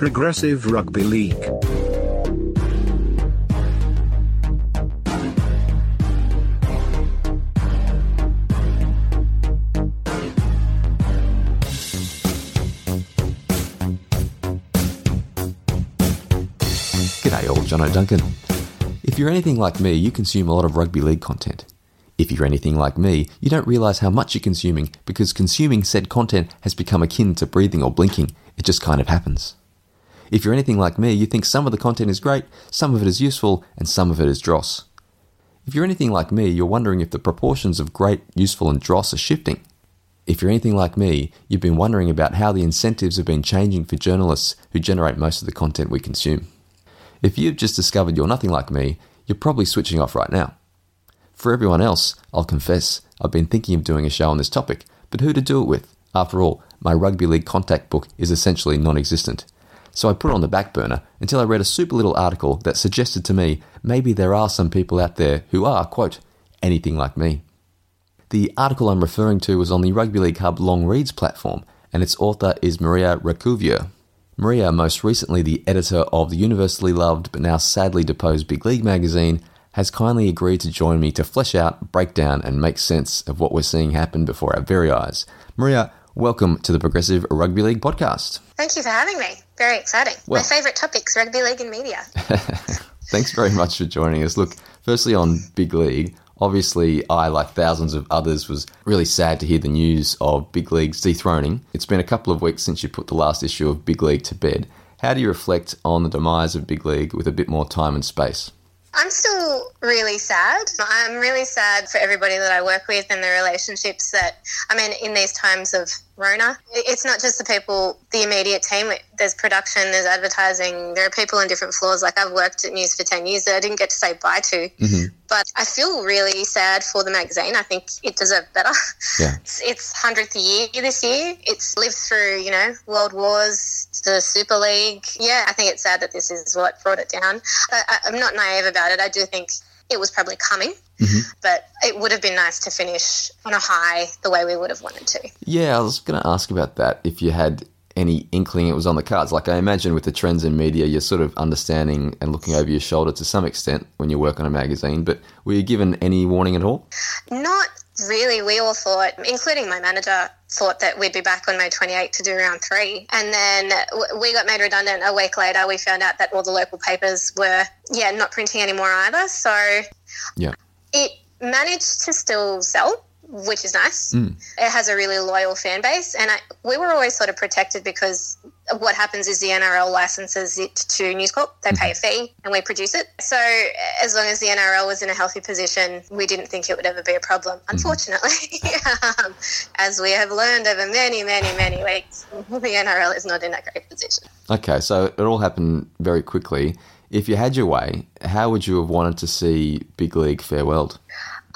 Progressive Rugby League. G'day all, Jono Duncan. If you're anything like me, you consume a lot of rugby league content. If you're anything like me, you don't realise how much you're consuming because consuming said content has become akin to breathing or blinking. It just kind of happens. If you're anything like me, you think some of the content is great, some of it is useful, and some of it is dross. If you're anything like me, you're wondering if the proportions of great, useful, and dross are shifting. If you're anything like me, you've been wondering about how the incentives have been changing for journalists who generate most of the content we consume. If you've just discovered you're nothing like me, you're probably switching off right now. For everyone else, I'll confess, I've been thinking of doing a show on this topic, but who to do it with? After all, my rugby league contact book is essentially non-existent. So I put it on the back burner until I read a super little article that suggested to me maybe there are some people out there who are, quote, anything like me. The article I'm referring to was on the Rugby League Hub Long Reads platform, and its author is Maria Recouvreur. Maria, most recently the editor of the universally loved but now sadly deposed Big League magazine, has kindly agreed to join me to flesh out, break down, and make sense of what we're seeing happen before our very eyes. Maria, welcome to the Progressive Rugby League podcast. Thank you for having me. Very exciting. Well, my favourite topics, rugby league and media. Thanks very much for joining us. Look, firstly on Big League, obviously I, like thousands of others, was really sad to hear the news of Big League's dethroning. It's been a couple of weeks since you put the last issue of Big League to bed. How do you reflect on the demise of Big League with a bit more time and space? I'm still really sad. I'm really sad for everybody that I work with and the relationships that, in these times of Rona. It's not just the people, the immediate team. There's production, there's advertising. There are people on different floors. Like, I've worked at News for 10 years that I didn't get to say bye to. Mm-hmm. But I feel really sad for the magazine. I think it deserved better. Yeah. It's 100th year this year. It's lived through, world wars, the Super League. Yeah, I think it's sad that this is what brought it down. I'm not naive about it. I do think it was probably coming, mm-hmm. but it would have been nice to finish on a high the way we would have wanted to. Yeah, I was going to ask about that, if you had any inkling it was on the cards. Like, I imagine with the trends in media, you're sort of understanding and looking over your shoulder to some extent when you work on a magazine, but were you given any warning at all? Not really. We all thought, including my manager, thought that we'd be back on May 28 to do round 3. And then we got made redundant a week later. We found out that all the local papers were, not printing anymore either. So yeah, it managed to still sell, which is nice. Mm. It has a really loyal fan base. And we were always sort of protected because what happens is the NRL licenses it to News Corp. They pay a fee and we produce it. So as long as the NRL was in a healthy position, we didn't think it would ever be a problem, unfortunately. Mm. As we have learned over many, many, many weeks, the NRL is not in that great position. Okay, so it all happened very quickly. If you had your way, how would you have wanted to see Big League farewelled?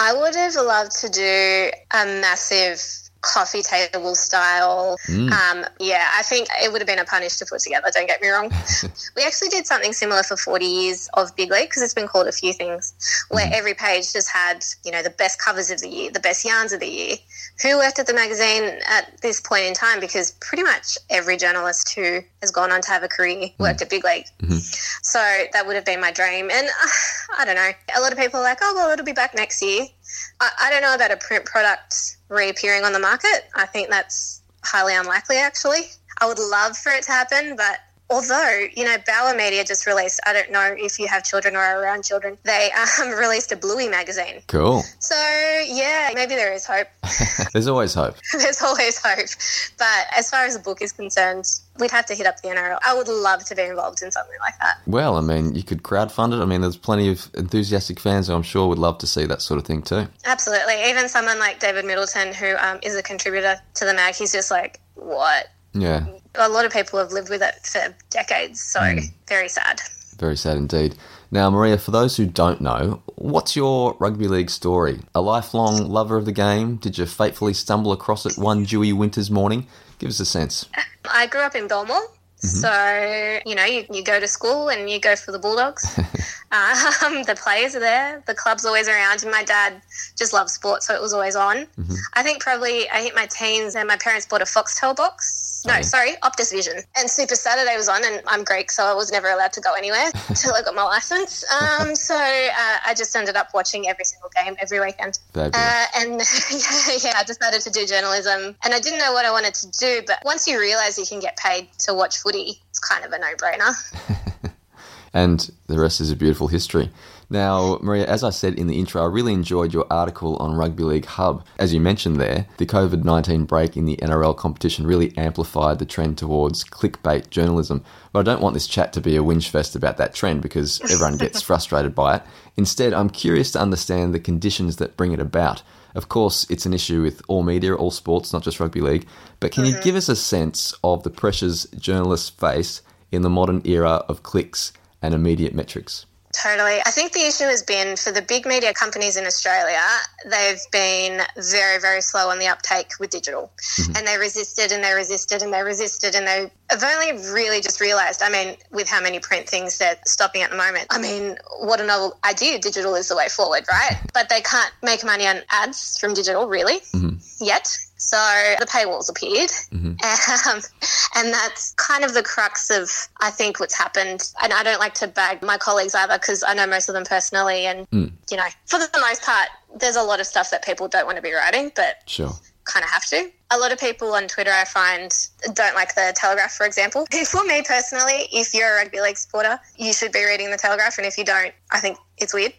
I would have loved to do a massive coffee table style. Mm. I think it would have been a punish to put together, don't get me wrong. We actually did something similar for 40 years of Big League because it's been called a few things, where every page just had, the best covers of the year, the best yarns of the year, who worked at the magazine at this point in time, because pretty much every journalist who has gone on to have a career worked at Big League. Mm-hmm. So that would have been my dream. And I don't know, a lot of people are like, oh, well, it'll be back next year. I don't know about a print product reappearing on the market. I think that's highly unlikely, actually. I would love for it to happen, but although, Bauer Media just released, I don't know if you have children or are around children, they released a Bluey magazine. Cool. So, yeah, maybe there is hope. There's always hope. There's always hope. But as far as the book is concerned, we'd have to hit up the NRL. I would love to be involved in something like that. Well, you could crowdfund it. There's plenty of enthusiastic fans who I'm sure would love to see that sort of thing too. Absolutely. Even someone like David Middleton, who is a contributor to the mag, he's just like, what? Yeah. A lot of people have lived with it for decades, so very sad. Very sad indeed. Now, Maria, for those who don't know, what's your rugby league story? A lifelong lover of the game? Did you fatefully stumble across it one dewy winter's morning? Give us a sense. I grew up in Belmore, so, you go to school and you go for the Bulldogs. The players are there. The club's always around, and my dad just loves sports, so it was always on. Mm-hmm. I think probably I hit my teens and my parents bought a Foxtel box. No, sorry, Optus Vision. And Super Saturday was on, and I'm Greek, so I was never allowed to go anywhere until I got my license. So I just ended up watching every single game every weekend. I decided to do journalism, and I didn't know what I wanted to do, but once you realise you can get paid to watch footy, it's kind of a no-brainer. And the rest is a beautiful history. Now, Maria, as I said in the intro, I really enjoyed your article on Rugby League Hub. As you mentioned there, the COVID-19 break in the NRL competition really amplified the trend towards clickbait journalism. But I don't want this chat to be a whinge fest about that trend because everyone gets frustrated by it. Instead, I'm curious to understand the conditions that bring it about. Of course, it's an issue with all media, all sports, not just rugby league. But can you give us a sense of the pressures journalists face in the modern era of clicks and immediate metrics? Totally. I think the issue has been for the big media companies in Australia, they've been very, very slow on the uptake with digital. Mm-hmm. And they resisted and they resisted and they resisted, and they have only really just realised, I mean, with how many print things they're stopping at the moment, I mean, what a novel idea. Digital is the way forward, right? But they can't make money on ads from digital, really, yet. So the paywalls appeared, and that's kind of the crux of, I think, what's happened. And I don't like to bag my colleagues either because I know most of them personally and, you know, for the most part, there's a lot of stuff that people don't want to be writing but kind of have to. A lot of people on Twitter, I find, don't like The Telegraph, for example. For me personally, if you're a rugby league supporter, you should be reading The Telegraph, and if you don't, I think it's weird.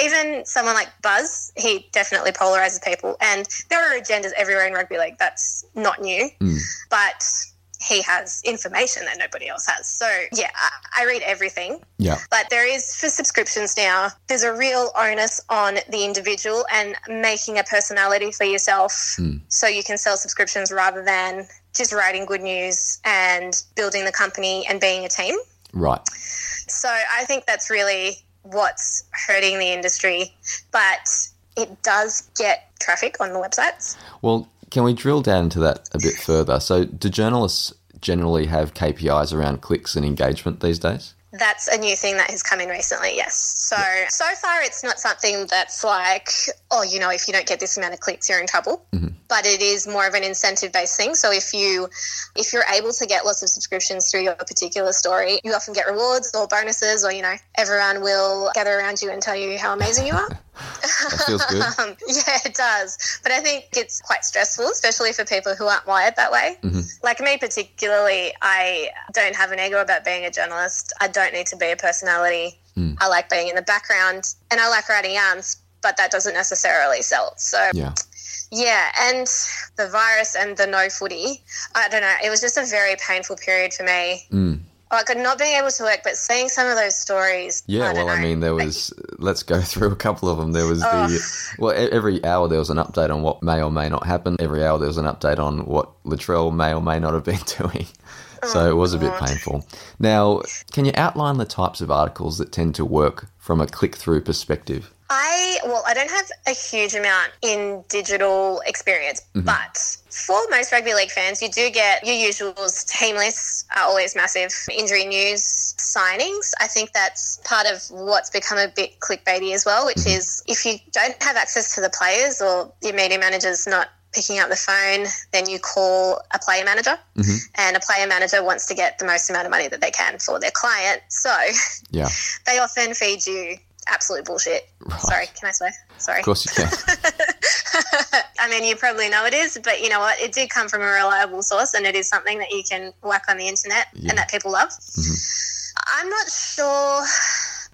Even someone like Buzz, he definitely polarises people, and there are agendas everywhere in rugby league. That's not new, but he has information that nobody else has. So, yeah, I read everything. Yeah. But there is, for subscriptions now, there's a real onus on the individual and making a personality for yourself so you can sell subscriptions rather than just writing good news and building the company and being a team. Right. So I think that's really what's hurting the industry, but it does get traffic on the websites. Well, can we drill down into that a bit further? So do journalists generally have KPIs around clicks and engagement these days? That's a new thing that has come in recently, yes. So far it's not something that's like, oh, you know, if you don't get this amount of clicks, you're in trouble. Mm-hmm. But it is more of an incentive-based thing. So if you're able to get lots of subscriptions through your particular story, you often get rewards or bonuses, or, you know, everyone will gather around you and tell you how amazing you are. That feels good. Yeah, it does. But I think it's quite stressful, especially for people who aren't wired that way. Mm-hmm. Like me particularly, I don't have an ego about being a journalist. I don't need to be a personality. I like being in the background, and I like writing yarns, but that doesn't necessarily sell. So yeah, and the virus and the no footy, I don't know, it was just a very painful period for me. Like not being able to work, but seeing some of those stories. Yeah, well, I mean, there was, let's go through a couple of them. There was every hour there was an update on what may or may not happen. Every hour there was an update on what Latrell may or may not have been doing. So it was a bit painful. Now, can you outline the types of articles that tend to work from a click-through perspective? I don't have a huge amount in digital experience, but for most rugby league fans, you do get your usuals. Team lists are always massive. Injury news, signings. I think that's part of what's become a bit clickbaity as well, which is if you don't have access to the players or your media manager's not picking up the phone, then you call a player manager, and a player manager wants to get the most amount of money that they can for their client. So they often feed you absolute bullshit. Right. Sorry, can I swear? Sorry. Of course you can. I mean, you probably know it is, but you know what? It did come from a reliable source, and it is something that you can whack on the internet and that people love. I'm not sure.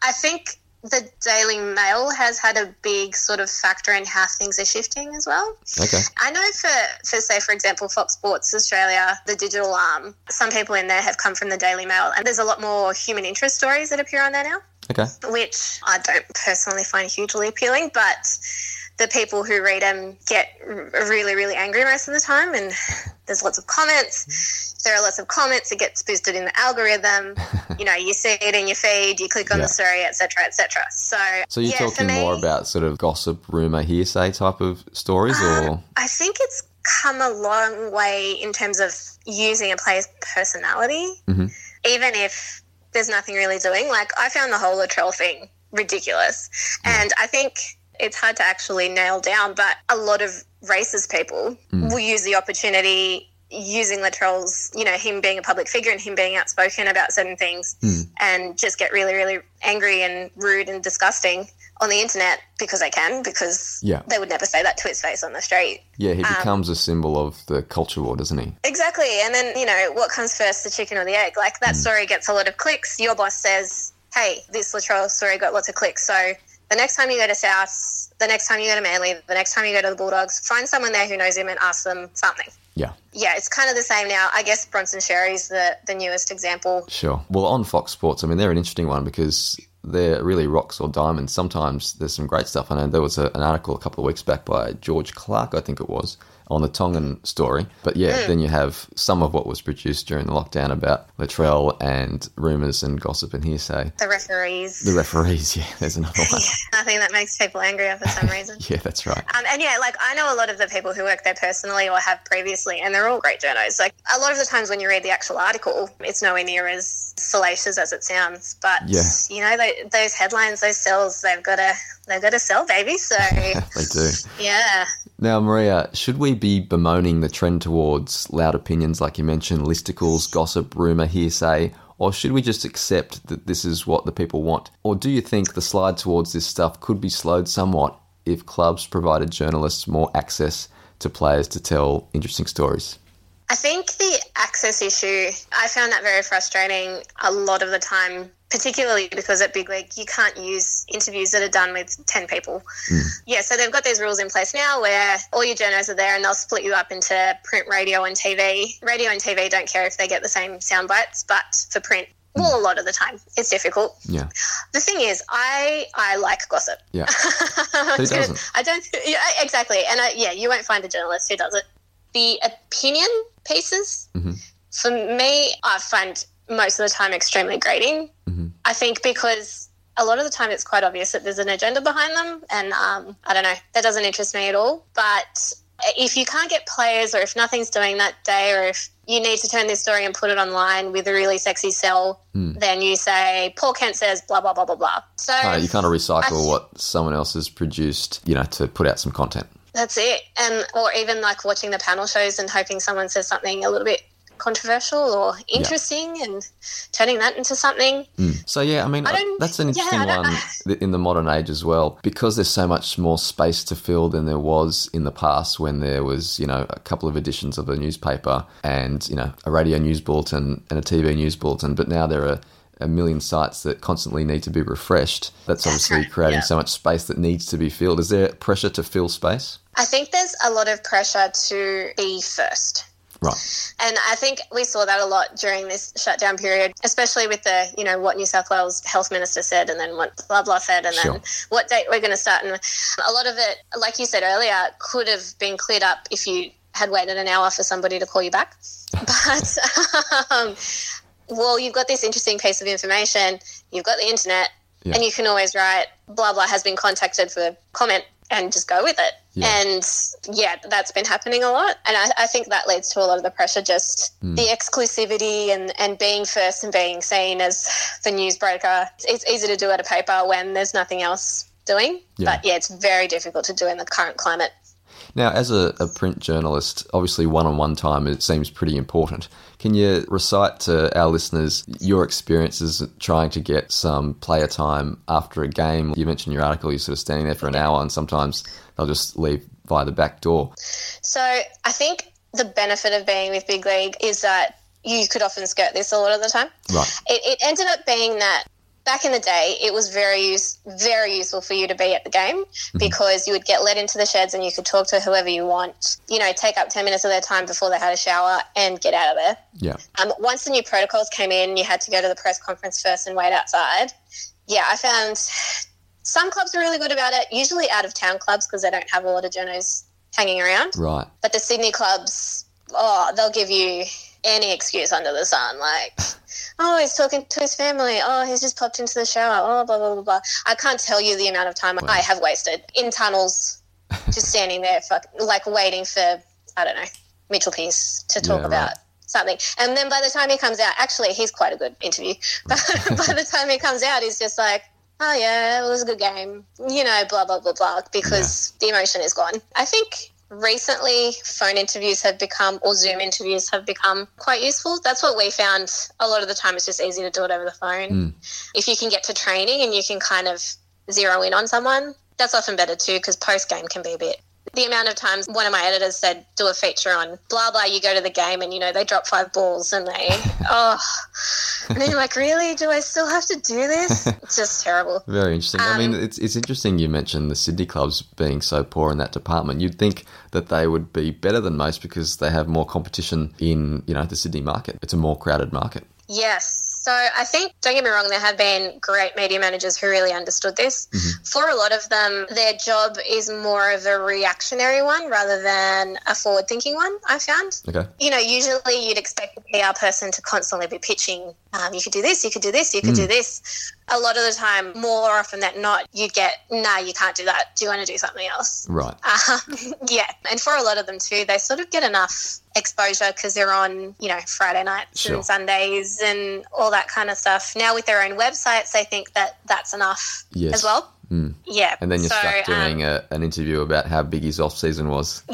I think the Daily Mail has had a big sort of factor in how things are shifting as well. Okay. I know for say, for example, Fox Sports Australia, the digital arm, some people in there have come from the Daily Mail, and there's a lot more human interest stories that appear on there now. Okay. Which I don't personally find hugely appealing, but the people who read them get really, really angry most of the time, and there's lots of comments. There are lots of comments. It gets boosted in the algorithm. You know, you see it in your feed, you click on the story, et cetera, et cetera. So you're talking more about sort of gossip, rumour, hearsay type of stories? Or I think it's come a long way in terms of using a player's personality, even if there's nothing really doing. Like, I found the whole Latrell thing ridiculous. And I think it's hard to actually nail down, but a lot of racist people will use the opportunity using Latrell's, you know, him being a public figure and him being outspoken about certain things and just get really, really angry and rude and disgusting on the internet because they can, because they would never say that to his face on the street. Yeah, he becomes a symbol of the culture war, doesn't he? Exactly. And then, you know, what comes first, the chicken or the egg? Like, that story gets a lot of clicks. Your boss says, hey, this Latrell story got lots of clicks, so the next time you go to South, the next time you go to Manly, the next time you go to the Bulldogs, find someone there who knows him and ask them something. Yeah. Yeah, it's kind of the same now. I guess Bronson Sherry's the newest example. Sure. Well, on Fox Sports, I mean, they're an interesting one because they're really rocks or diamonds. Sometimes there's some great stuff. I know there was an article a couple of weeks back by George Clark, I think it was, on the Tongan story. But yeah, then you have some of what was produced during the lockdown about Latrell and rumours and gossip and hearsay. The referees, yeah, there's another one. Yeah, nothing that makes people angrier for some reason. Yeah, that's right. And yeah, like, I know a lot of the people who work there personally or have previously, and they're all great journos. Like, a lot of the times when you read the actual article, it's nowhere near as salacious as it sounds. But, you know, those headlines, those sells, they've got to sell, baby, so... They do. Yeah. Now, Maria, should we be bemoaning the trend towards loud opinions, like you mentioned, listicles, gossip, rumour, hearsay, or should we just accept that this is what the people want? Or do you think the slide towards this stuff could be slowed somewhat if clubs provided journalists more access to players to tell interesting stories? I think the access issue, I found that very frustrating a lot of the time, particularly because at Big League you can't use interviews that are done with 10 people. Yeah, so they've got these rules in place now where all your journos are there and they'll split you up into print, radio and TV. Radio and TV don't care if they get the same sound bites, but for print, well, a lot of the time it's difficult. Yeah. The thing is, I like gossip. Yeah. Who doesn't? I don't, yeah, exactly. And you won't find a journalist who does it. The opinion pieces, for me, I find most of the time extremely grating. I think because a lot of the time it's quite obvious that there's an agenda behind them, and I don't know, that doesn't interest me at all. But if you can't get players, or if nothing's doing that day, or if you need to turn this story and put it online with a really sexy sell, then you say, Paul Kent says blah, blah, blah, blah, blah. So you kind of recycle what someone else has produced, you know, to put out some content. That's it. Or even like watching the panel shows and hoping someone says something a little bit controversial or interesting and turning that into something. So, yeah, I mean, that's an interesting one in the modern age as well, because there's so much more space to fill than there was in the past when there was, you know, a couple of editions of a newspaper and, you know, a radio news bulletin and a TV news bulletin. But now there are a million sites that constantly need to be refreshed. That's obviously creating so much space that needs to be filled. Is there pressure to fill space? I think there's a lot of pressure to be first. Right. And I think we saw that a lot during this shutdown period, especially with the, you know, what New South Wales Health Minister said and then what blah, blah said and then what date we're going to start. And a lot of it, like you said earlier, could have been cleared up if you had waited an hour for somebody to call you back. But, well, you've got this interesting piece of information, you've got the internet, and you can always write blah, blah has been contacted for comment and just go with it. Yeah. And, yeah, that's been happening a lot. And I think that leads to a lot of the pressure, just the exclusivity and being first and being seen as the newsbreaker. It's easy to do at a paper when there's nothing else doing. Yeah. But, yeah, it's very difficult to do in the current climate. Now, as a print journalist, obviously one-on-one time, it seems pretty important. Can you recite to our listeners your experiences trying to get some player time after a game? You mentioned your article, you're sort of standing there for an hour and sometimes they'll just leave via the back door. So I think the benefit of being with Big League is that you could often skirt this a lot of the time. Right. It ended up being that back in the day, it was very useful for you to be at the game because you would get led into the sheds and you could talk to whoever you want, you know, take up 10 minutes of their time before they had a shower and get out of there. Yeah. Once the new protocols came in, you had to go to the press conference first and wait outside. Yeah, I found some clubs are really good about it, usually out-of-town clubs because they don't have a lot of journos hanging around. Right. But the Sydney clubs, they'll give you any excuse under the sun, like... he's talking to his family. He's just popped into the shower. Blah, blah, blah, blah. I can't tell you the amount of time I have wasted in tunnels just standing there, waiting for, I don't know, Mitchell Pearce to talk about something. And then by the time he comes out, actually, he's quite a good interview. But by the time he comes out, he's just like, oh, yeah, it was a good game, you know, blah, blah, blah, blah, because the emotion is gone. I think recently phone interviews have become, or Zoom interviews have become, quite useful. That's what we found. A lot of the time it's just easy to do it over the phone. If you can get to training and you can kind of zero in on someone, that's often better too, because post-game can be a bit. The amount of times one of my editors said, do a feature on blah, blah, you go to the game and, you know, they drop 5 balls and they, and then you're like, really? Do I still have to do this? It's just terrible. Very interesting. I mean, it's interesting you mentioned the Sydney clubs being so poor in that department. You'd think that they would be better than most because they have more competition in, you know, the Sydney market. It's a more crowded market. Yes. So I think, don't get me wrong, there have been great media managers who really understood this. Mm-hmm. For a lot of them, their job is more of a reactionary one rather than a forward-thinking one, I found. Okay. You know, usually you'd expect a PR person to constantly be pitching, you could do this, you could do this, you could do this. A lot of the time, more often than not, you'd get, nah, you can't do that. Do you want to do something else? Right. Yeah. And for a lot of them too, they sort of get enough exposure because they're on, you know, Friday nights and Sundays and all that kind of stuff. Now with their own websites, they think that that's enough as well. Yeah. And then you're stuck doing an interview about how big his off-season was.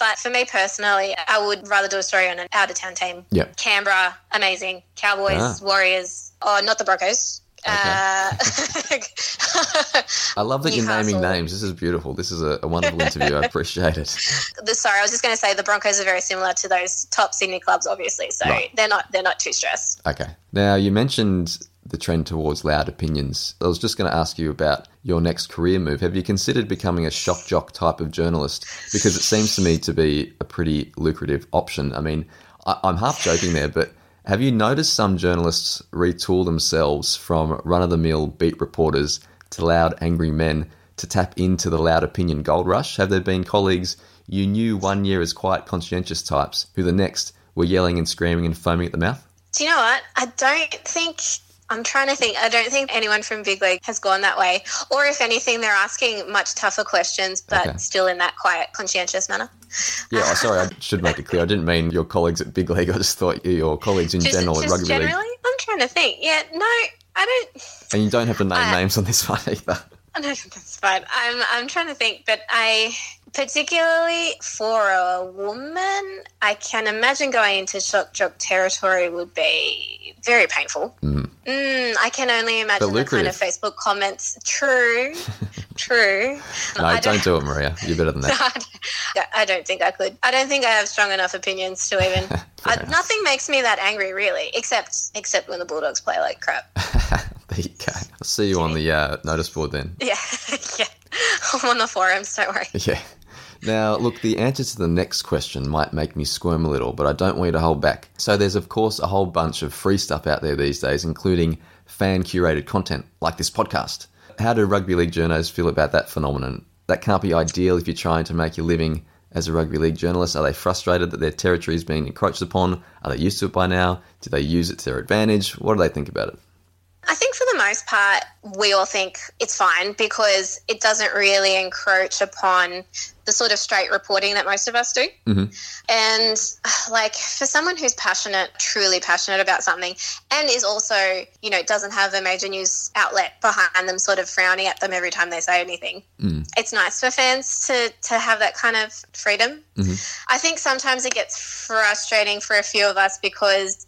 But for me personally, I would rather do a story on an out-of-town team. Canberra, amazing. Cowboys, Warriors. Oh, not the Broncos. Okay. I love that Newcastle. You're naming names. This is beautiful. This is a wonderful interview. I appreciate it. Sorry, I was just going to say the Broncos are very similar to those top Sydney clubs, obviously. So they're not too stressed. Okay. Now, you mentioned the trend towards loud opinions. I was just going to ask you about your next career move. Have you considered becoming a shock jock type of journalist? Because it seems to me to be a pretty lucrative option. I mean, I'm half joking there, but have you noticed some journalists retool themselves from run-of-the-mill beat reporters to loud, angry men to tap into the loud opinion gold rush? Have there been colleagues you knew one year as quiet, conscientious types who the next were yelling and screaming and foaming at the mouth? Do you know what? I don't think anyone from Big League has gone that way. Or if anything, they're asking much tougher questions, but still in that quiet, conscientious manner. Yeah, sorry, I should make it clear. I didn't mean your colleagues at Big League. I just thought your colleagues in general at Rugby League. I'm trying to think. Yeah, no, I don't. And you don't have to name names on this one either. No, that's fine. I'm trying to think, but particularly for a woman, I can imagine going into shock jock territory would be very painful. I can only imagine the kind of Facebook comments. True. No, don't do it, Maria. You're better than that. No, I don't think I could. I don't think I have strong enough opinions to even. Nothing makes me that angry, really, except when the Bulldogs play like crap. There you go. I'll see you on the notice board then. Yeah. I'm on the forums, don't worry. Yeah. Now, look, the answer to the next question might make me squirm a little, but I don't want you to hold back. So there's, of course, a whole bunch of free stuff out there these days, including fan-curated content like this podcast. How do rugby league journos feel about that phenomenon? That can't be ideal if you're trying to make your living as a rugby league journalist. Are they frustrated that their territory is being encroached upon? Are they used to it by now? Do they use it to their advantage? What do they think about it? I think for the most part, we all think it's fine because it doesn't really encroach upon the sort of straight reporting that most of us do. And like for someone who's truly passionate about something and is also, you know, doesn't have a major news outlet behind them sort of frowning at them every time they say anything, it's nice for fans to have that kind of freedom. I think sometimes it gets frustrating for a few of us because,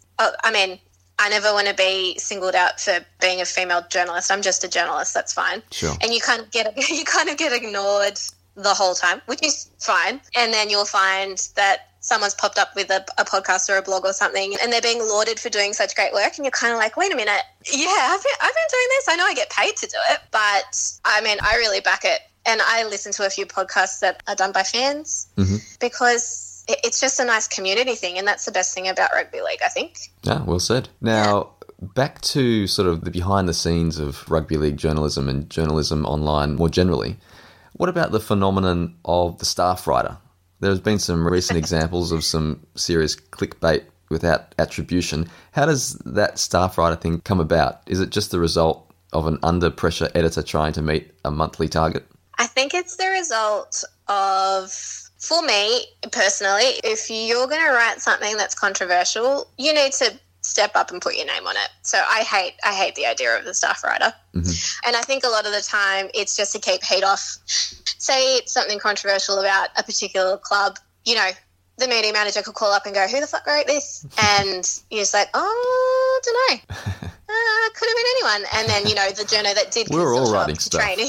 I never want to be singled out for being a female journalist. I'm just a journalist. That's fine. Sure. And you kind of get ignored the whole time, which is fine. And then you'll find that someone's popped up with a podcast or a blog or something, and they're being lauded for doing such great work. And you're kind of like, wait a minute. Yeah, I've been doing this. I know I get paid to do it, but I really back it. And I listen to a few podcasts that are done by fans because it's just a nice community thing, and that's the best thing about rugby league, I think. Yeah, well said. Now, back to sort of the behind the scenes of rugby league journalism and journalism online more generally. What about the phenomenon of the staff writer? There's been some recent examples of some serious clickbait without attribution. How does that staff writer thing come about? Is it just the result of an under-pressure editor trying to meet a monthly target? I think it's the result of for me personally, if you're going to write something that's controversial, you need to step up and put your name on it. So I hate the idea of the staff writer. Mm-hmm. And I think a lot of the time it's just to keep heat off. Say it's something controversial about a particular club, you know, the media manager could call up and go, who the fuck wrote this? And you're just like, oh, I don't know. Could have been anyone. And then, you know, the journo that did we're all writing stuff. Training.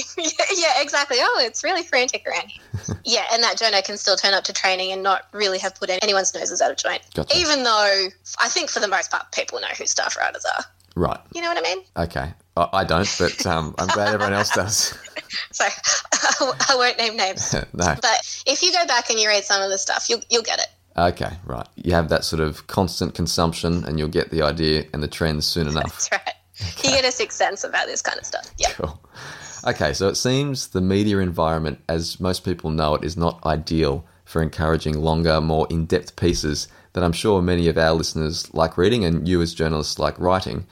yeah, exactly. Oh, it's really frantic around here. Yeah, and that journo can still turn up to training and not really have put anyone's noses out of joint. Gotcha. Even though I think for the most part people know who staff writers are. Right. You know what I mean? Okay. I don't, but I'm glad everyone else does. So I won't name names. No. But if you go back and you read some of the stuff, you'll get it. Okay, right. You have that sort of constant consumption and you'll get the idea and the trends soon enough. That's right. Okay. You get a sixth sense about this kind of stuff. Yeah. Cool. Okay, so it seems the media environment, as most people know it, is not ideal for encouraging longer, more in-depth pieces that I'm sure many of our listeners like reading and you as journalists like writing.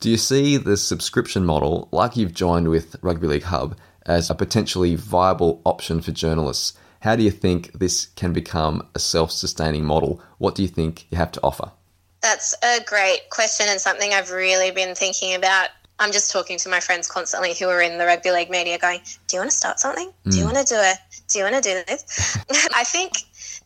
Do you see the subscription model, like you've joined with Rugby League Hub, as a potentially viable option for journalists? How do you think this can become a self-sustaining model? What do you think you have to offer? That's a great question and something I've really been thinking about. I'm just talking to my friends constantly who are in the Rugby League media going, do you want to start something? Do you want to do it? Do you want to do this? I think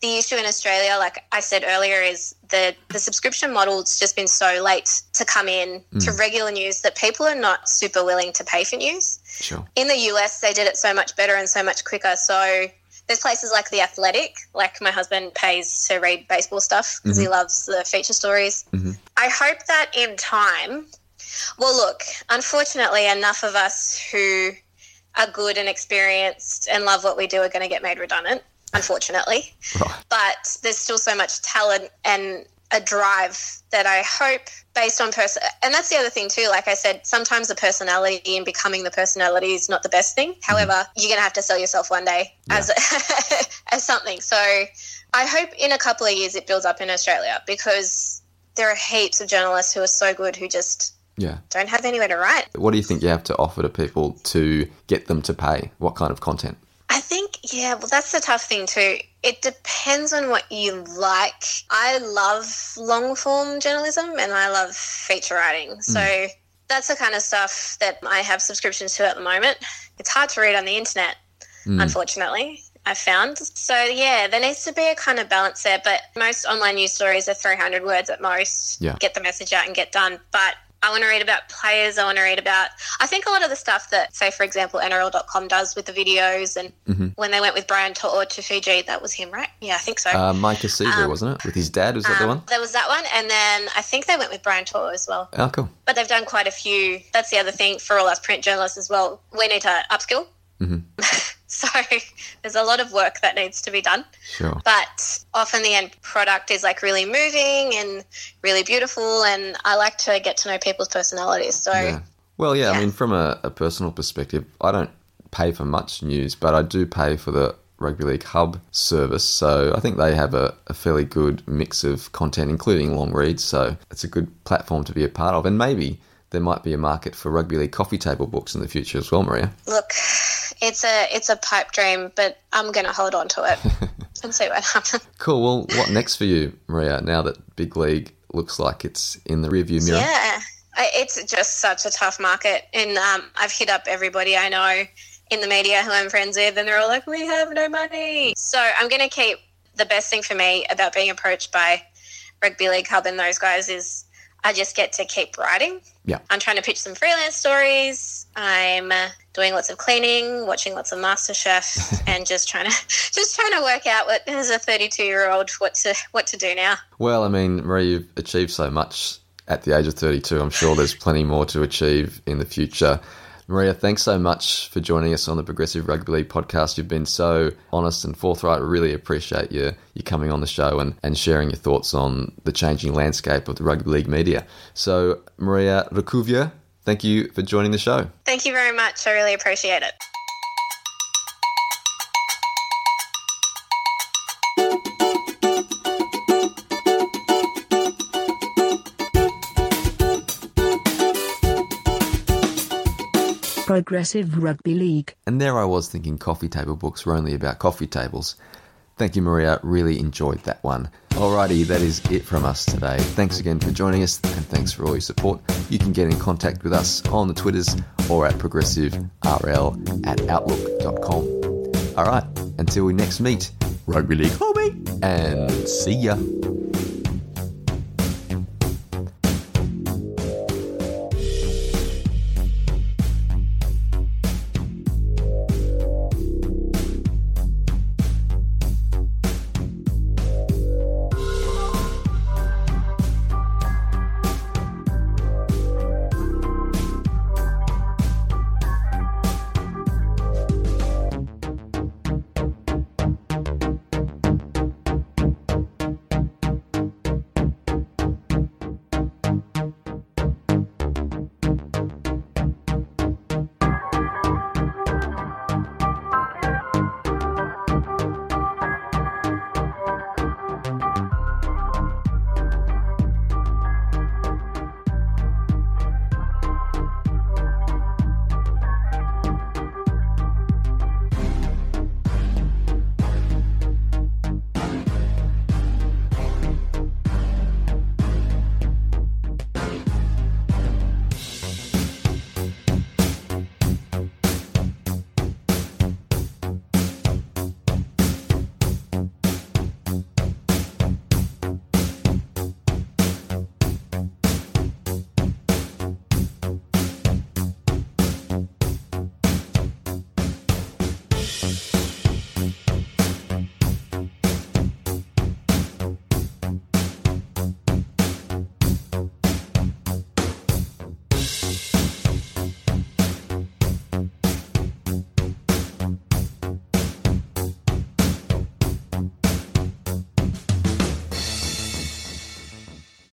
the issue in Australia, like I said earlier, is the subscription model's just been so late to come in to regular news that people are not super willing to pay for news. Sure. In the US, they did it so much better and so much quicker. So there's places like The Athletic, like my husband pays to read baseball stuff because he loves the feature stories. Mm-hmm. I hope that in time, well, look, unfortunately, enough of us who are good and experienced and love what we do are going to get made redundant. Unfortunately, right. But there's still so much talent and a drive that I hope based on person. And that's the other thing too. Like I said, sometimes the personality and becoming the personality is not the best thing. However, you're going to have to sell yourself one day as something. So I hope in a couple of years it builds up in Australia because there are heaps of journalists who are so good who just don't have anywhere to write. What do you think you have to offer to people to get them to pay? What kind of content? I think, well, that's the tough thing too. It depends on what you like. I love long-form journalism and I love feature writing. So that's the kind of stuff that I have subscriptions to at the moment. It's hard to read on the internet, unfortunately, I've found. So, there needs to be a kind of balance there. But most online news stories are 300 words at most. Yeah. Get the message out and get done. But I want to read about players. I want to read about, I think a lot of the stuff that, say, for example, NRL.com does with the videos and when they went with Brian To'o to Fiji, that was him, right? Yeah, I think so. Mike Caesar, wasn't it? With his dad, was that the one? There was that one. And then I think they went with Brian To'o as well. Oh, cool. But they've done quite a few. That's the other thing for all us print journalists as well. We need to upskill. So there's a lot of work that needs to be done. Sure. But often the end product is like really moving and really beautiful, and I like to get to know people's personalities. So I mean, from a personal perspective, I don't pay for much news, but I do pay for the Rugby League Hub service. So I think they have a fairly good mix of content, including long reads. So it's a good platform to be a part of. And maybe there might be a market for Rugby League coffee table books in the future as well, Maria. Look, it's a pipe dream, but I'm going to hold on to it and see what happens. Cool. Well, what next for you, Maria, now that Big League looks like it's in the rearview mirror? Yeah, it's just such a tough market. And I've hit up everybody I know in the media who I'm friends with, and they're all like, we have no money. So I'm going to keep the best thing for me about being approached by Rugby League Hub and those guys is I just get to keep writing. Yeah. I'm trying to pitch some freelance stories. I'm doing lots of cleaning, watching lots of MasterChef, and just trying to work out what, as a 32-year-old, what to do now. Well, I mean, Maria, you've achieved so much at the age of 32. I'm sure there's plenty more to achieve in the future. Maria, thanks so much for joining us on the Progressive Rugby League podcast. You've been so honest and forthright. I really appreciate you coming on the show and sharing your thoughts on the changing landscape of the rugby league media. So, Maria Recouvreur, thank you for joining the show. Thank you very much. I really appreciate it. Progressive Rugby League. And there I was thinking coffee table books were only about coffee tables. Thank you, Maria. Really enjoyed that one. Alrighty, that is it from us today. Thanks again for joining us, and thanks for all your support. You can get in contact with us on the Twitters or at progressiverl@outlook.com. Alright, until we next meet, Rugby League Hobby, and see ya.